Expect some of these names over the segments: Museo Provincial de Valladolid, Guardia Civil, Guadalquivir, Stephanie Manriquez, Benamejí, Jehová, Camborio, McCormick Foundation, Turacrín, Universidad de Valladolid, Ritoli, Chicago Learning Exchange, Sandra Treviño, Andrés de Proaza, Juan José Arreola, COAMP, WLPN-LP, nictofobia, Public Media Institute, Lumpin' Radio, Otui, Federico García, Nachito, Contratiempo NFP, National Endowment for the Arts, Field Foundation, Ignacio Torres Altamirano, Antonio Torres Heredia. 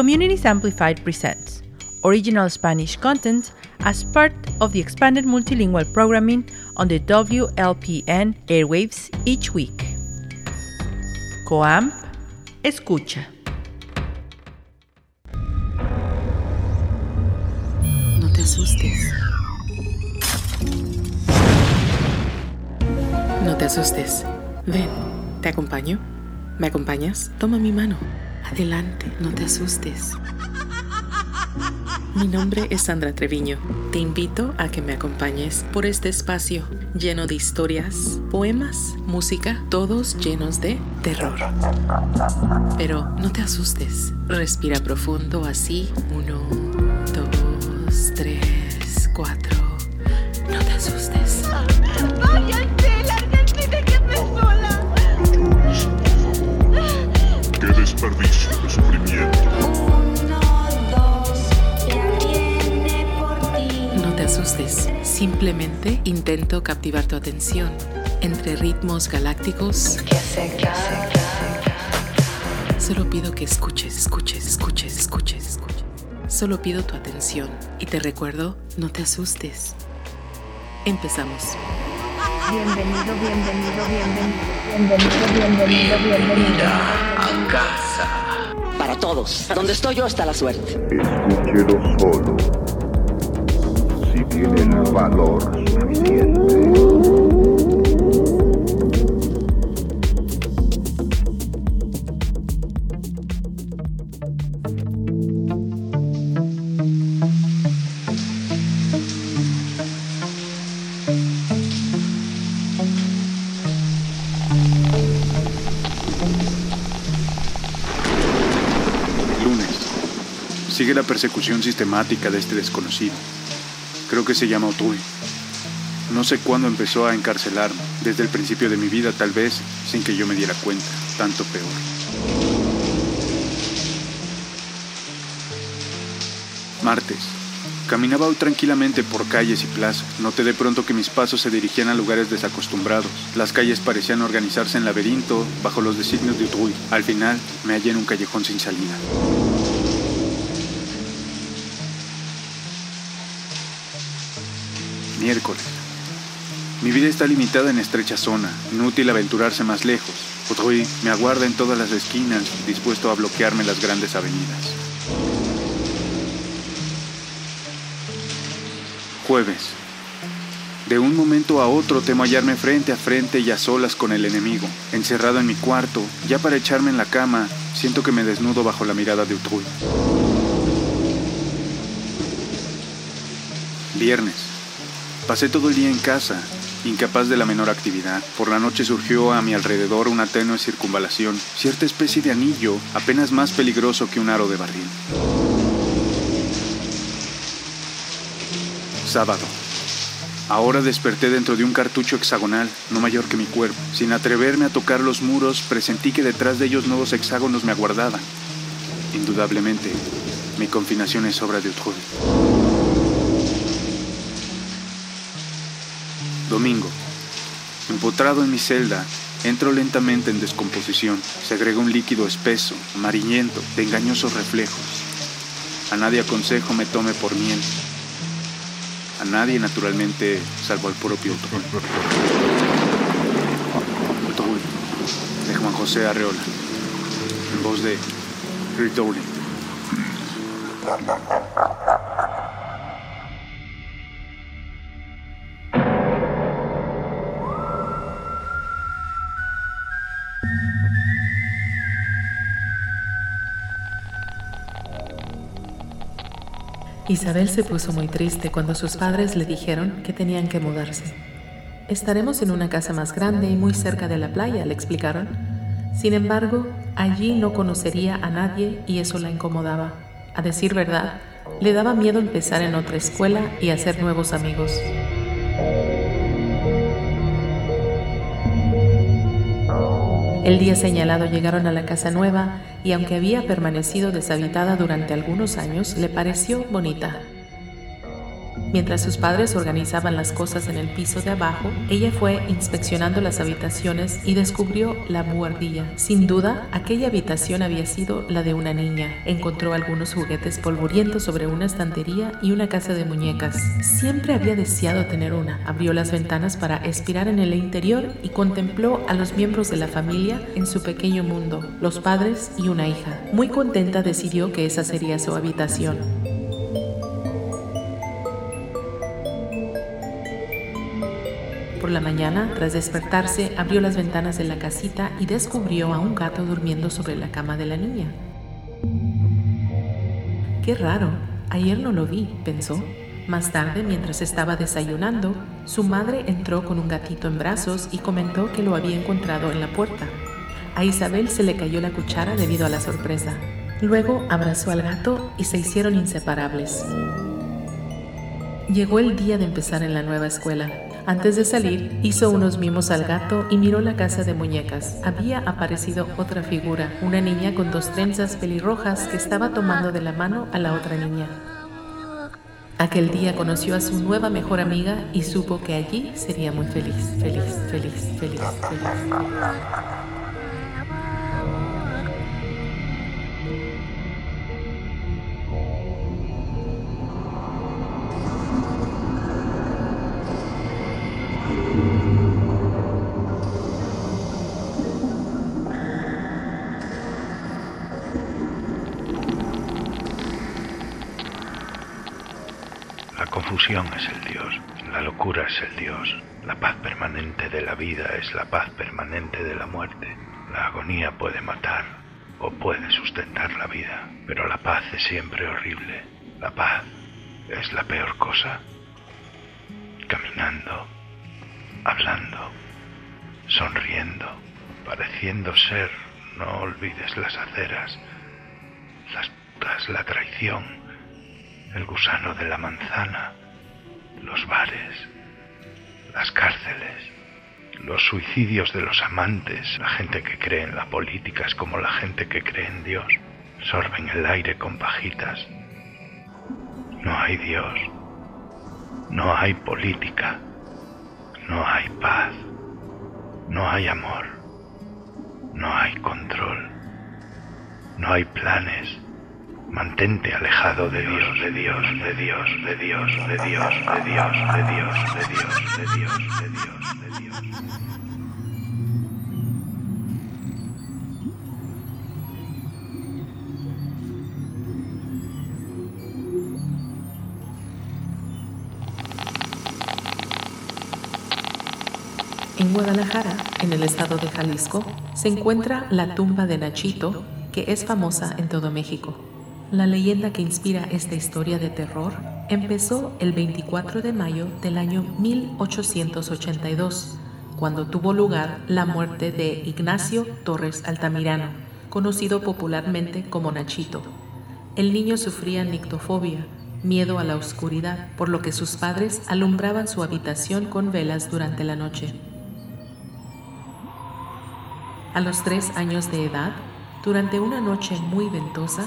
Communities Amplified presents original Spanish content as part of the expanded multilingual programming on the WLPN airwaves each week. COAMP Escucha. No te asustes. No te asustes. Ven, te acompaño. ¿Me acompañas? Toma mi mano. Adelante, no te asustes. Mi nombre es Sandra Treviño. Te invito a que me acompañes por este espacio lleno de historias, poemas, música, todos llenos de terror. Pero no te asustes. Respira profundo así. 1, 2, 3, 4. No te asustes. ¡Váyanse! ¡Lárganse! ¡Déjenme sola! ¡Qué desperdicio de sufrimiento! Asustes. Simplemente intento captivar tu atención entre ritmos galácticos. Solo pido que escuches. Solo pido tu atención y te recuerdo, no te asustes. Empezamos. Bienvenido. A casa. Para todos. Donde estoy yo está la suerte. Escúchelo solo. Tiene el valor suficiente. El lunes sigue la persecución sistemática de este desconocido. Creo que se llama Otui. No sé cuándo empezó a encarcelarme. Desde el principio de mi vida, tal vez, sin que yo me diera cuenta. Tanto peor. Martes. Caminaba hoy tranquilamente por calles y plazas. Noté de pronto que mis pasos se dirigían a lugares desacostumbrados. Las calles parecían organizarse en laberinto bajo los designios de Otui. Al final, me hallé en un callejón sin salida. Miércoles. Mi vida está limitada en estrecha zona, inútil aventurarse más lejos. Otui me aguarda en todas las esquinas, dispuesto a bloquearme las grandes avenidas. Jueves. De un momento a otro temo hallarme frente a frente y a solas con el enemigo. Encerrado en mi cuarto, ya para echarme en la cama, siento que me desnudo bajo la mirada de Otui. Viernes. Pasé todo el día en casa, incapaz de la menor actividad. Por la noche surgió a mi alrededor una tenue circunvalación, cierta especie de anillo, apenas más peligroso que un aro de barril. Sábado. Ahora desperté dentro de un cartucho hexagonal, no mayor que mi cuerpo. Sin atreverme a tocar los muros, presentí que detrás de ellos nuevos hexágonos me aguardaban. Indudablemente, mi confinación es obra de Otui. Domingo. Empotrado en mi celda, entro lentamente en descomposición. Se agrega un líquido espeso, amarillento, de engañosos reflejos. A nadie aconsejo me tome por miel. A nadie, naturalmente, salvo al propio Ritoli, de Juan José Arreola, en voz de Ritoli. Isabel se puso muy triste cuando sus padres le dijeron que tenían que mudarse. Estaremos en una casa más grande y muy cerca de la playa, le explicaron. Sin embargo, allí no conocería a nadie y eso la incomodaba. A decir verdad, le daba miedo empezar en otra escuela y hacer nuevos amigos. El día señalado llegaron a la casa nueva y aunque había permanecido deshabitada durante algunos años, le pareció bonita. Mientras sus padres organizaban las cosas en el piso de abajo, ella fue inspeccionando las habitaciones y descubrió la buhardilla. Sin duda, aquella habitación había sido la de una niña. Encontró algunos juguetes polvorientos sobre una estantería y una casa de muñecas. Siempre había deseado tener una. Abrió las ventanas para espirar en el interior y contempló a los miembros de la familia en su pequeño mundo, los padres y una hija. Muy contenta decidió que esa sería su habitación. Por la mañana, tras despertarse, abrió las ventanas de la casita y descubrió a un gato durmiendo sobre la cama de la niña. «Qué raro, ayer no lo vi», pensó. Más tarde, mientras estaba desayunando, su madre entró con un gatito en brazos y comentó que lo había encontrado en la puerta. A Isabel se le cayó la cuchara debido a la sorpresa. Luego abrazó al gato y se hicieron inseparables. Llegó el día de empezar en la nueva escuela. Antes de salir, hizo unos mimos al gato y miró la casa de muñecas. Había aparecido otra figura, una niña con dos trenzas pelirrojas que estaba tomando de la mano a la otra niña. Aquel día conoció a su nueva mejor amiga y supo que allí sería muy feliz. La confusión es el Dios, la locura es el Dios, la paz permanente de la vida es la paz permanente de la muerte. La agonía puede matar o puede sustentar la vida, pero la paz es siempre horrible. La paz es la peor cosa. Caminando, hablando, sonriendo, pareciendo ser, no olvides las aceras, la traición, el gusano de la manzana, los bares, las cárceles, los suicidios de los amantes. La gente que cree en la política es como la gente que cree en Dios. Sorben el aire con pajitas. No hay Dios. No hay política. No hay paz. No hay amor. No hay control. No hay planes. Mantente alejado de Dios, de Dios, de Dios, de Dios, de Dios, de Dios, de Dios, de Dios, de Dios, de Dios, de Dios. En Guadalajara, en el estado de Jalisco, se encuentra la tumba de Nachito, que es famosa en todo México. La leyenda que inspira esta historia de terror empezó el 24 de mayo del año 1882, cuando tuvo lugar la muerte de Ignacio Torres Altamirano, conocido popularmente como Nachito. El niño sufría nictofobia, miedo a la oscuridad, por lo que sus padres alumbraban su habitación con velas durante la noche. A los 3 años de edad, durante una noche muy ventosa,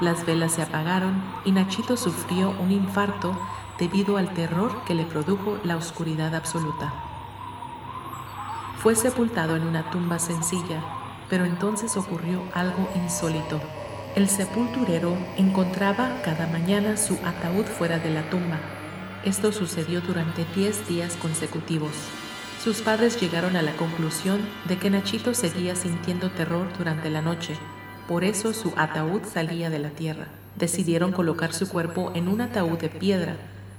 las velas se apagaron y Nachito sufrió un infarto debido al terror que le produjo la oscuridad absoluta. Fue sepultado en una tumba sencilla, pero entonces ocurrió algo insólito. El sepulturero encontraba cada mañana su ataúd fuera de la tumba. Esto sucedió durante 10 días consecutivos. Sus padres llegaron a la conclusión de que Nachito seguía sintiendo terror durante la noche. Por eso su ataúd salía de la tierra. Decidieron colocar su cuerpo en un ataúd de piedra,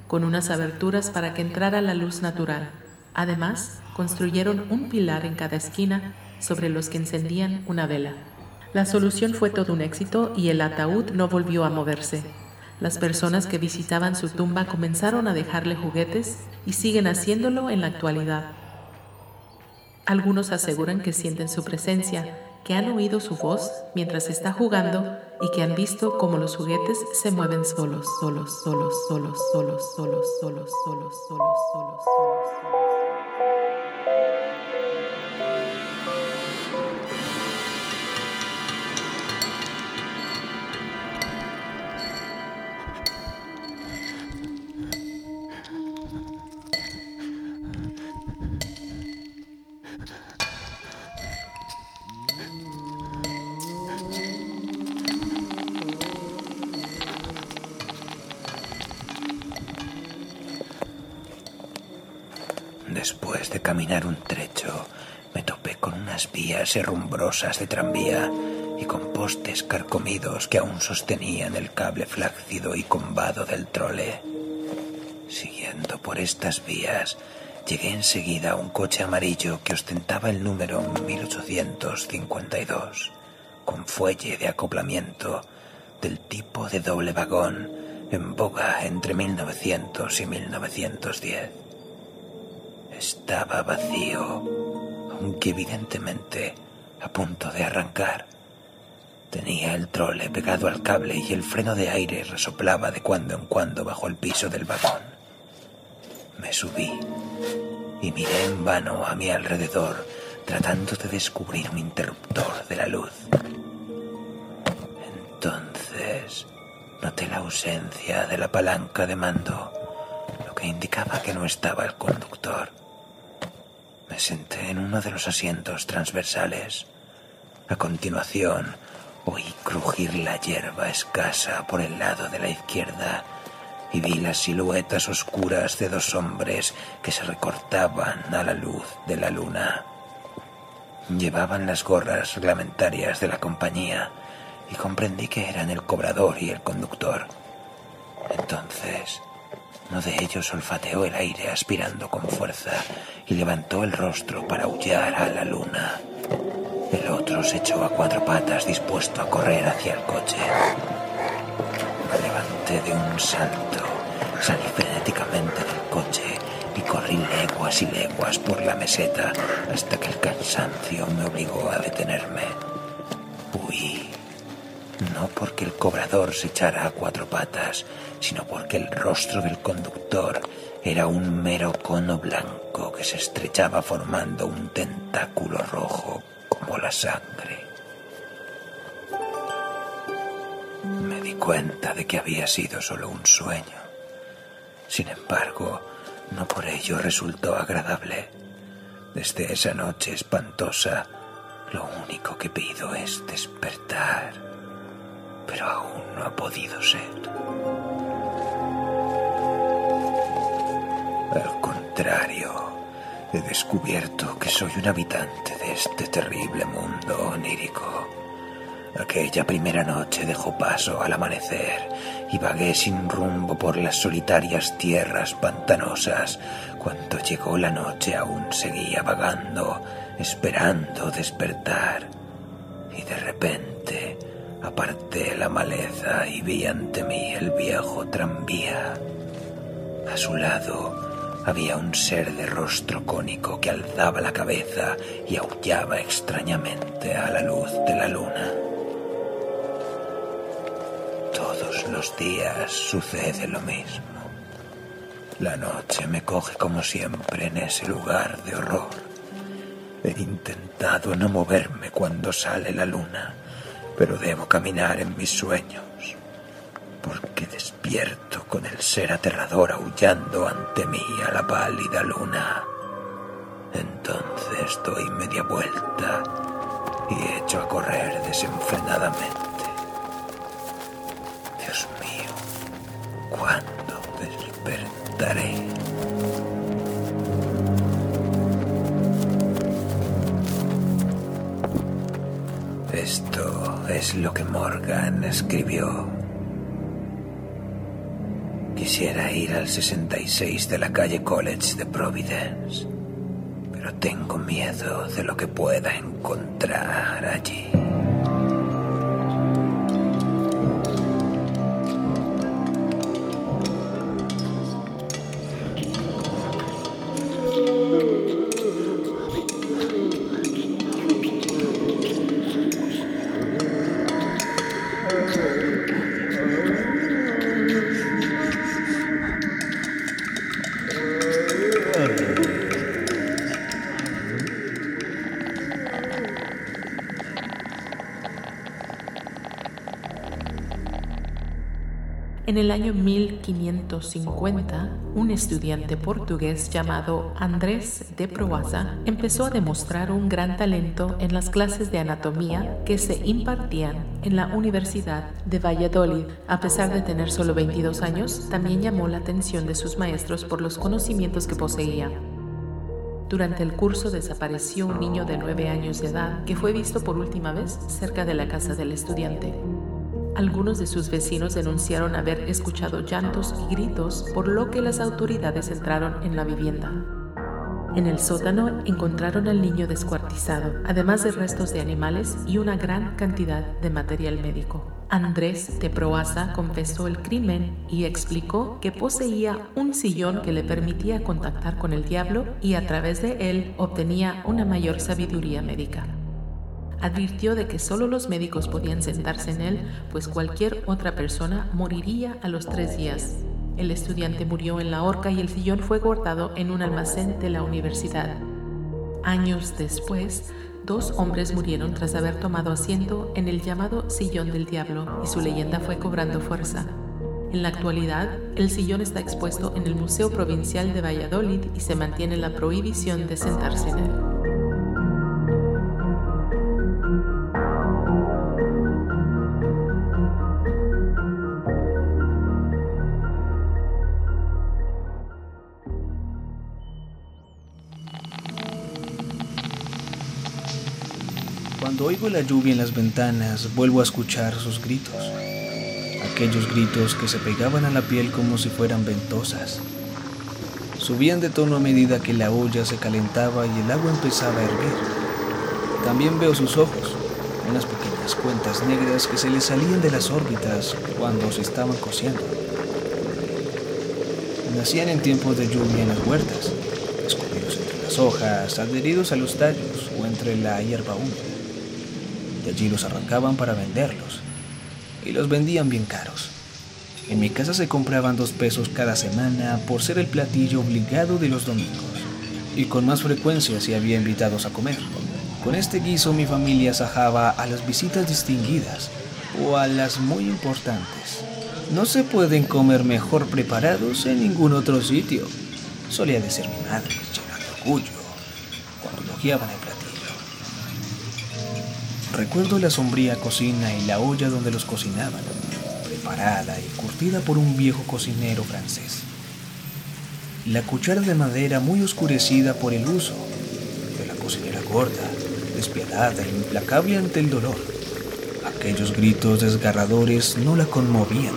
con unas aberturas para que entrara la luz natural. Además, construyeron un pilar en cada esquina sobre los que encendían una vela. La solución fue todo un éxito y el ataúd no volvió a moverse. Las personas que visitaban su tumba comenzaron a dejarle juguetes y siguen haciéndolo en la actualidad. Algunos aseguran que sienten su presencia, que han oído su voz mientras está jugando y que han visto cómo los juguetes se mueven solos. Después de caminar un trecho, me topé con unas vías herrumbrosas de tranvía y con postes carcomidos que aún sostenían el cable flácido y combado del trole. Siguiendo por estas vías, llegué enseguida a un coche amarillo que ostentaba el número 1852, con fuelle de acoplamiento del tipo de doble vagón en boga entre 1900 y 1910. Estaba vacío, aunque evidentemente a punto de arrancar. Tenía el trole pegado al cable y el freno de aire resoplaba de cuando en cuando bajo el piso del vagón. Me subí y miré en vano a mi alrededor, tratando de descubrir un interruptor de la luz. Entonces noté la ausencia de la palanca de mando, lo que indicaba que no estaba el conductor. Me senté en uno de los asientos transversales. A continuación, oí crujir la hierba escasa por el lado de la izquierda y vi las siluetas oscuras de dos hombres que se recortaban a la luz de la luna. Llevaban las gorras reglamentarias de la compañía y comprendí que eran el cobrador y el conductor. Entonces, uno de ellos olfateó el aire aspirando con fuerza y levantó el rostro para aullar a la luna. El otro se echó a cuatro patas dispuesto a correr hacia el coche. Me levanté de un salto, salí frenéticamente del coche y corrí leguas y leguas por la meseta hasta que el cansancio me obligó a detenerme. Huí, no porque el cobrador se echara a cuatro patas, sino porque el rostro del conductor era un mero cono blanco que se estrechaba formando un tentáculo rojo como la sangre. Me di cuenta de que había sido solo un sueño. Sin embargo, no por ello resultó agradable. Desde esa noche espantosa, lo único que pido es despertar, pero aún no ha podido ser. Al contrario, he descubierto que soy un habitante de este terrible mundo onírico. Aquella primera noche dejó paso al amanecer y vagué sin rumbo por las solitarias tierras pantanosas. Cuando llegó la noche aún seguía vagando, esperando despertar. Y de repente aparté la maleza y vi ante mí el viejo tranvía. A su lado había un ser de rostro cónico que alzaba la cabeza y aullaba extrañamente a la luz de la luna. Todos los días sucede lo mismo. La noche me coge como siempre en ese lugar de horror. He intentado no moverme cuando sale la luna, pero debo caminar en mis sueños, porque despierto con el ser aterrador aullando ante mí a la pálida luna. Entonces doy media vuelta y echo a correr desenfrenadamente. Dios mío, ¿cuándo despertaré? Esto es lo que Morgan escribió. Quisiera ir al 66 de la calle College de Providence, pero tengo miedo de lo que pueda encontrar allí. En el año 1550, un estudiante portugués llamado Andrés de Proaza empezó a demostrar un gran talento en las clases de anatomía que se impartían en la Universidad de Valladolid. A pesar de tener solo 22 años, también llamó la atención de sus maestros por los conocimientos que poseía. Durante el curso desapareció un niño de 9 años de edad que fue visto por última vez cerca de la casa del estudiante. Algunos de sus vecinos denunciaron haber escuchado llantos y gritos, por lo que las autoridades entraron en la vivienda. En el sótano encontraron al niño descuartizado, además de restos de animales y una gran cantidad de material médico. Andrés de Proaza confesó el crimen y explicó que poseía un sillón que le permitía contactar con el diablo y a través de él obtenía una mayor sabiduría médica. Advirtió de que solo los médicos podían sentarse en él, pues cualquier otra persona moriría a los 3 días. El estudiante murió en la horca y el sillón fue guardado en un almacén de la universidad. Años después, 2 hombres murieron tras haber tomado asiento en el llamado Sillón del Diablo y su leyenda fue cobrando fuerza. En la actualidad, el sillón está expuesto en el Museo Provincial de Valladolid y se mantiene la prohibición de sentarse en él. Cuando oigo la lluvia en las ventanas, vuelvo a escuchar sus gritos. Aquellos gritos que se pegaban a la piel como si fueran ventosas. Subían de tono a medida que la olla se calentaba y el agua empezaba a hervir. También veo sus ojos, unas pequeñas cuentas negras que se les salían de las órbitas cuando se estaban cociendo. Nacían en tiempos de lluvia en las huertas, escondidos entre las hojas, adheridos a los tallos o entre la hierba húmeda. De allí los arrancaban para venderlos, y los vendían bien caros. En mi casa se compraban 2 pesos cada semana por ser el platillo obligado de los domingos, y con más frecuencia si había invitados a comer. Con este guiso mi familia sajaba a las visitas distinguidas o a las muy importantes. No se pueden comer mejor preparados en ningún otro sitio, solía decir mi madre, llena de orgullo, cuando elogiaban el platillo. Recuerdo la sombría cocina y la olla donde los cocinaban, preparada y curtida por un viejo cocinero francés. La cuchara de madera muy oscurecida por el uso, de la cocinera gorda, despiadada e implacable ante el dolor. Aquellos gritos desgarradores no la conmovían.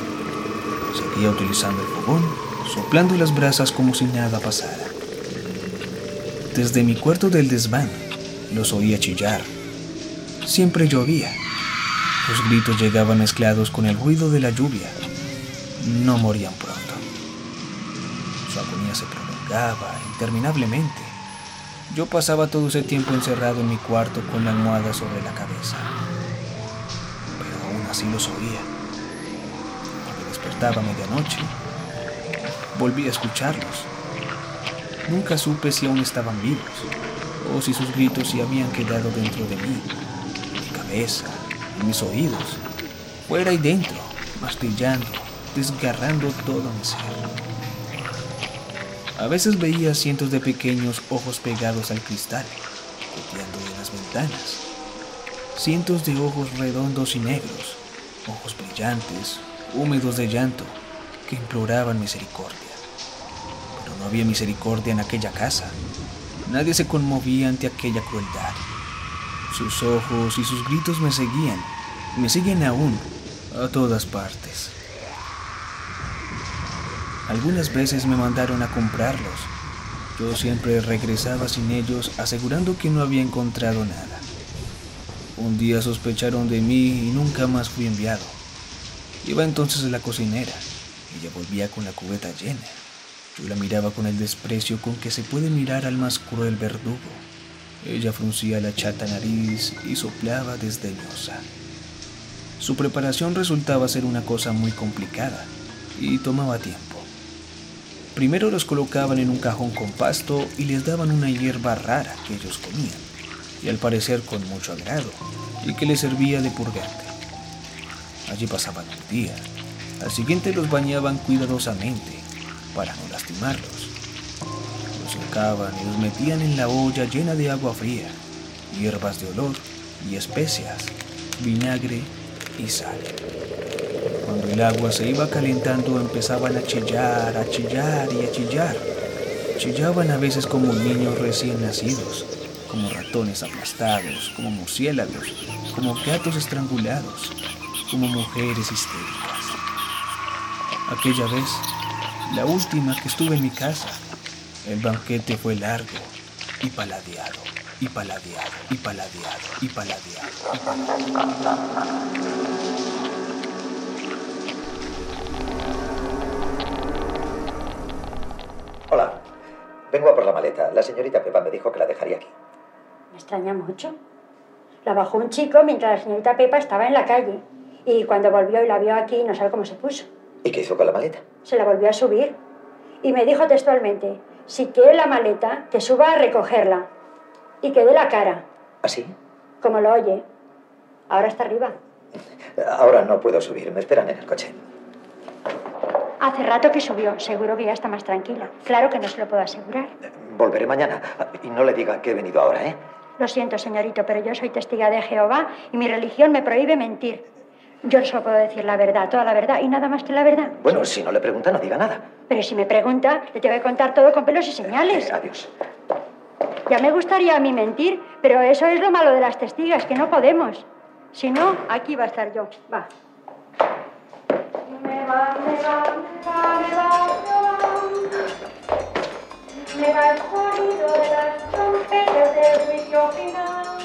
Seguía utilizando el fogón, soplando las brasas como si nada pasara. Desde mi cuarto del desván, los oía chillar. Siempre llovía. Los gritos llegaban mezclados con el ruido de la lluvia. No morían pronto. Su agonía se prolongaba interminablemente. Yo pasaba todo ese tiempo encerrado en mi cuarto con la almohada sobre la cabeza. Pero aún así los oía. Cuando despertaba a medianoche, volví a escucharlos. Nunca supe si aún estaban vivos o si sus gritos se habían quedado dentro de mí. En mis oídos, fuera y dentro, martillando, desgarrando todo mi ser. A veces veía cientos de pequeños ojos pegados al cristal, goteando de las ventanas. Cientos de ojos redondos y negros, ojos brillantes, húmedos de llanto, que imploraban misericordia. Pero no había misericordia en aquella casa. Nadie se conmovía ante aquella crueldad. Sus ojos y sus gritos me seguían, y me siguen aún, a todas partes. Algunas veces me mandaron a comprarlos. Yo siempre regresaba sin ellos, asegurando que no había encontrado nada. Un día sospecharon de mí y nunca más fui enviado. Iba entonces a la cocinera. Ella volvía con la cubeta llena. Yo la miraba con el desprecio con que se puede mirar al más cruel verdugo. Ella fruncía la chata nariz y soplaba desdeñosa. Su preparación resultaba ser una cosa muy complicada y tomaba tiempo. Primero los colocaban en un cajón con pasto y les daban una hierba rara que ellos comían, y al parecer con mucho agrado, y que les servía de purgante. Allí pasaban un día. Al siguiente los bañaban cuidadosamente para no lastimarlos. Secaban y los metían en la olla llena de agua fría, hierbas de olor y especias, vinagre y sal. Cuando el agua se iba calentando empezaban a chillar y a chillar. Chillaban a veces como niños recién nacidos, como ratones aplastados, como murciélagos, como gatos estrangulados, como mujeres histéricas. Aquella vez, la última que estuve en mi casa, el banquete fue largo y paladeado, y paladeado, y paladeado, y paladeado, y paladeado. Hola, vengo a por la maleta. La señorita Pepa me dijo que la dejaría aquí. Me extraña mucho. La bajó un chico mientras la señorita Pepa estaba en la calle. Y cuando volvió y la vio aquí, no sabe cómo se puso. ¿Y qué hizo con la maleta? Se la volvió a subir. Y me dijo textualmente, si quiere la maleta, que suba a recogerla. Y que dé la cara. ¿Ah, sí? Como lo oye. Ahora está arriba. Ahora no puedo subir, me esperan en el coche. Hace rato que subió. Seguro que ya está más tranquila. Claro que no se lo puedo asegurar. Volveré mañana. Y no le diga que he venido ahora, ¿eh? Lo siento, señorito, pero yo soy testigo de Jehová y mi religión me prohíbe mentir. Yo solo puedo decir la verdad, toda la verdad y nada más que la verdad. Bueno, si no le pregunta, no diga nada. Pero si me pregunta, le tengo que contar todo con pelos y señales. Adiós. Ya me gustaría a mí mentir, pero eso es lo malo de las testigas, que no podemos. Si no, aquí va a estar yo. Va. Me va el sonido de las trompetas del juicio final.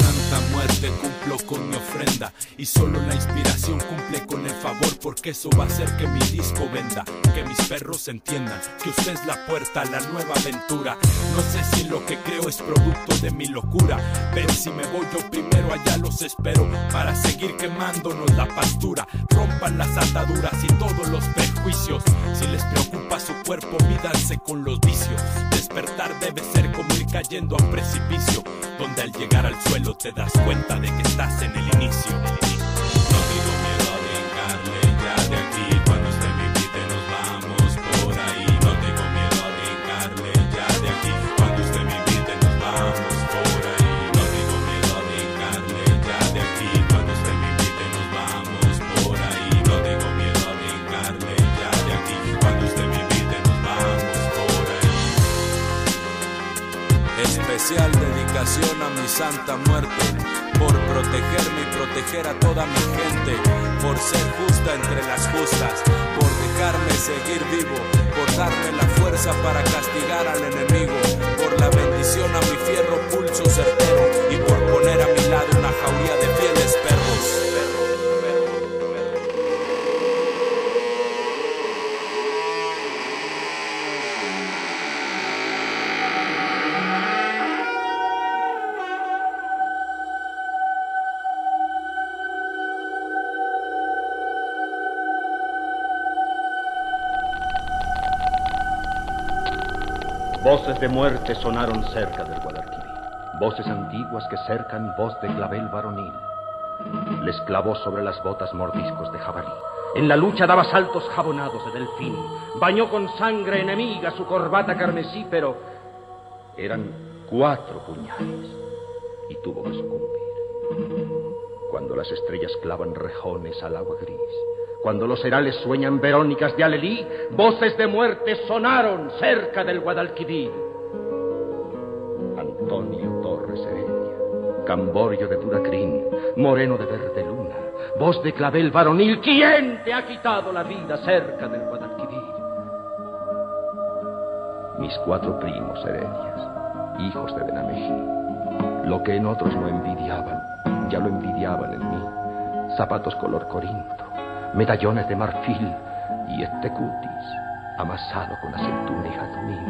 Santa muerte cumplo con mi ofrenda y solo la inspiración cumple con el favor, porque eso va a hacer que mi disco venda, que mis perros entiendan que usted es la puerta a la nueva aventura. No sé si lo que creo es producto de mi locura, pero si me voy yo primero allá los espero para seguir quemándonos la pastura. Rompan las ataduras y todos los prejuicios, si les preocupa su cuerpo mídanse con los vicios. Despertar debe ser como ir cayendo a un precipicio, donde al llegar al suelo te das cuenta de que estás en el inicio. No tengo miedo de hincarle ya de aquí, cuando usted me invite nos vamos por ahí. No tengo miedo de hincarle ya de aquí, cuando usted me invite nos vamos por ahí. No tengo miedo de hincarle ya de aquí, cuando usted me invite nos vamos por ahí. No tengo miedo de hincarle ya de aquí, cuando usted me invite nos vamos por ahí. Especial dedicación a mi santa muerte, por protegerme y proteger a toda mi gente, por ser justa entre las justas, por dejarme seguir vivo, por darme la fuerza para castigar al enemigo, por la bendición a mi fierro pulso certero y por poner a mi lado una jauría de fieles perros. Voces de muerte sonaron cerca del Guadalquivir, voces antiguas que cercan voz de clavel varonil. Les clavó sobre las botas mordiscos de jabalí. En la lucha daba saltos jabonados de delfín, bañó con sangre enemiga su corbata carmesí, pero eran 4 puñales y tuvo que sucumbir. Cuando las estrellas clavan rejones al agua gris, cuando los herales sueñan verónicas de Alelí, voces de muerte sonaron cerca del Guadalquivir. Antonio Torres Heredia, Camborio de Turacrín, Moreno de Verde Luna, voz de clavel varonil, ¿quién te ha quitado la vida cerca del Guadalquivir? Mis 4 primos Heredias, hijos de Benamejí, lo que en otros no envidiaban, ya lo envidiaban en mí. Zapatos color corinto, medallones de marfil y este cutis amasado con aceituna y jazmín.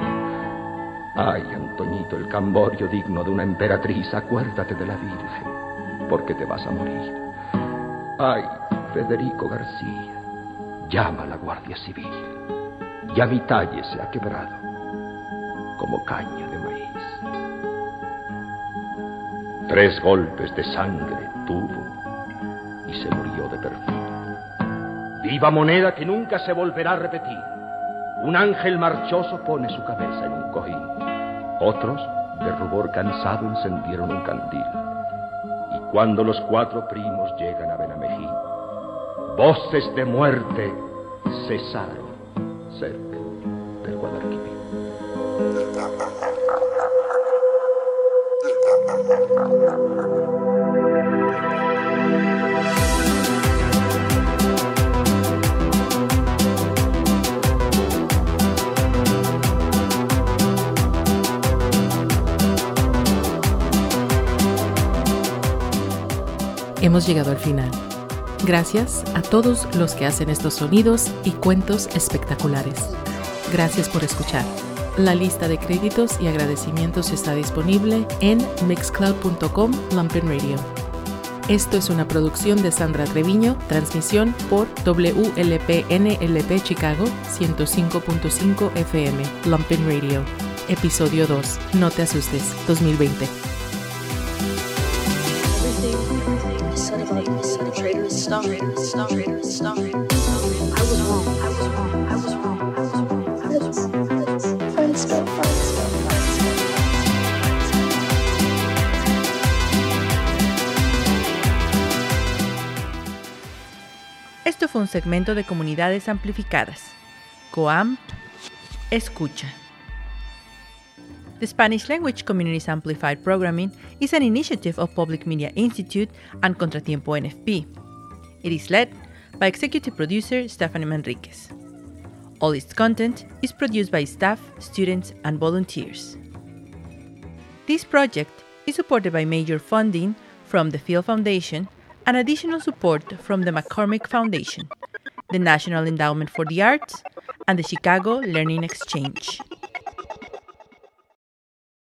Ay, Antoñito, el Camborio digno de una emperatriz, acuérdate de la Virgen, porque te vas a morir. Ay, Federico García, llama a la Guardia Civil. Ya mi talle se ha quebrado como caña de maíz. 3 golpes de sangre tuvo y se murió de perfil. Viva moneda que nunca se volverá a repetir. Un ángel marchoso pone su cabeza en un cojín. Otros, de rubor cansado, encendieron un candil. Y cuando los 4 primos llegan a Benamejí, voces de muerte cesaron cerca. Hemos llegado al final. Gracias a todos los que hacen estos sonidos y cuentos espectaculares. Gracias por escuchar. La lista de créditos y agradecimientos está disponible en mixcloud.com/lumpinradio. Esto es una producción de Sandra Treviño, transmisión por WLPN-LP Chicago 105.5 FM, Lumpin' Radio. Episodio 2, No te asustes, 2020. Esto fue un segmento de Comunidades Amplificadas. COAM Escucha. The Spanish Language Communities Amplified Programming is an initiative of Public Media Institute and Contratiempo NFP. It is led by executive producer Stephanie Manriquez. All its content is produced by staff, students, and volunteers. This project is supported by major funding from the Field Foundation and additional support from the McCormick Foundation, the National Endowment for the Arts, and the Chicago Learning Exchange.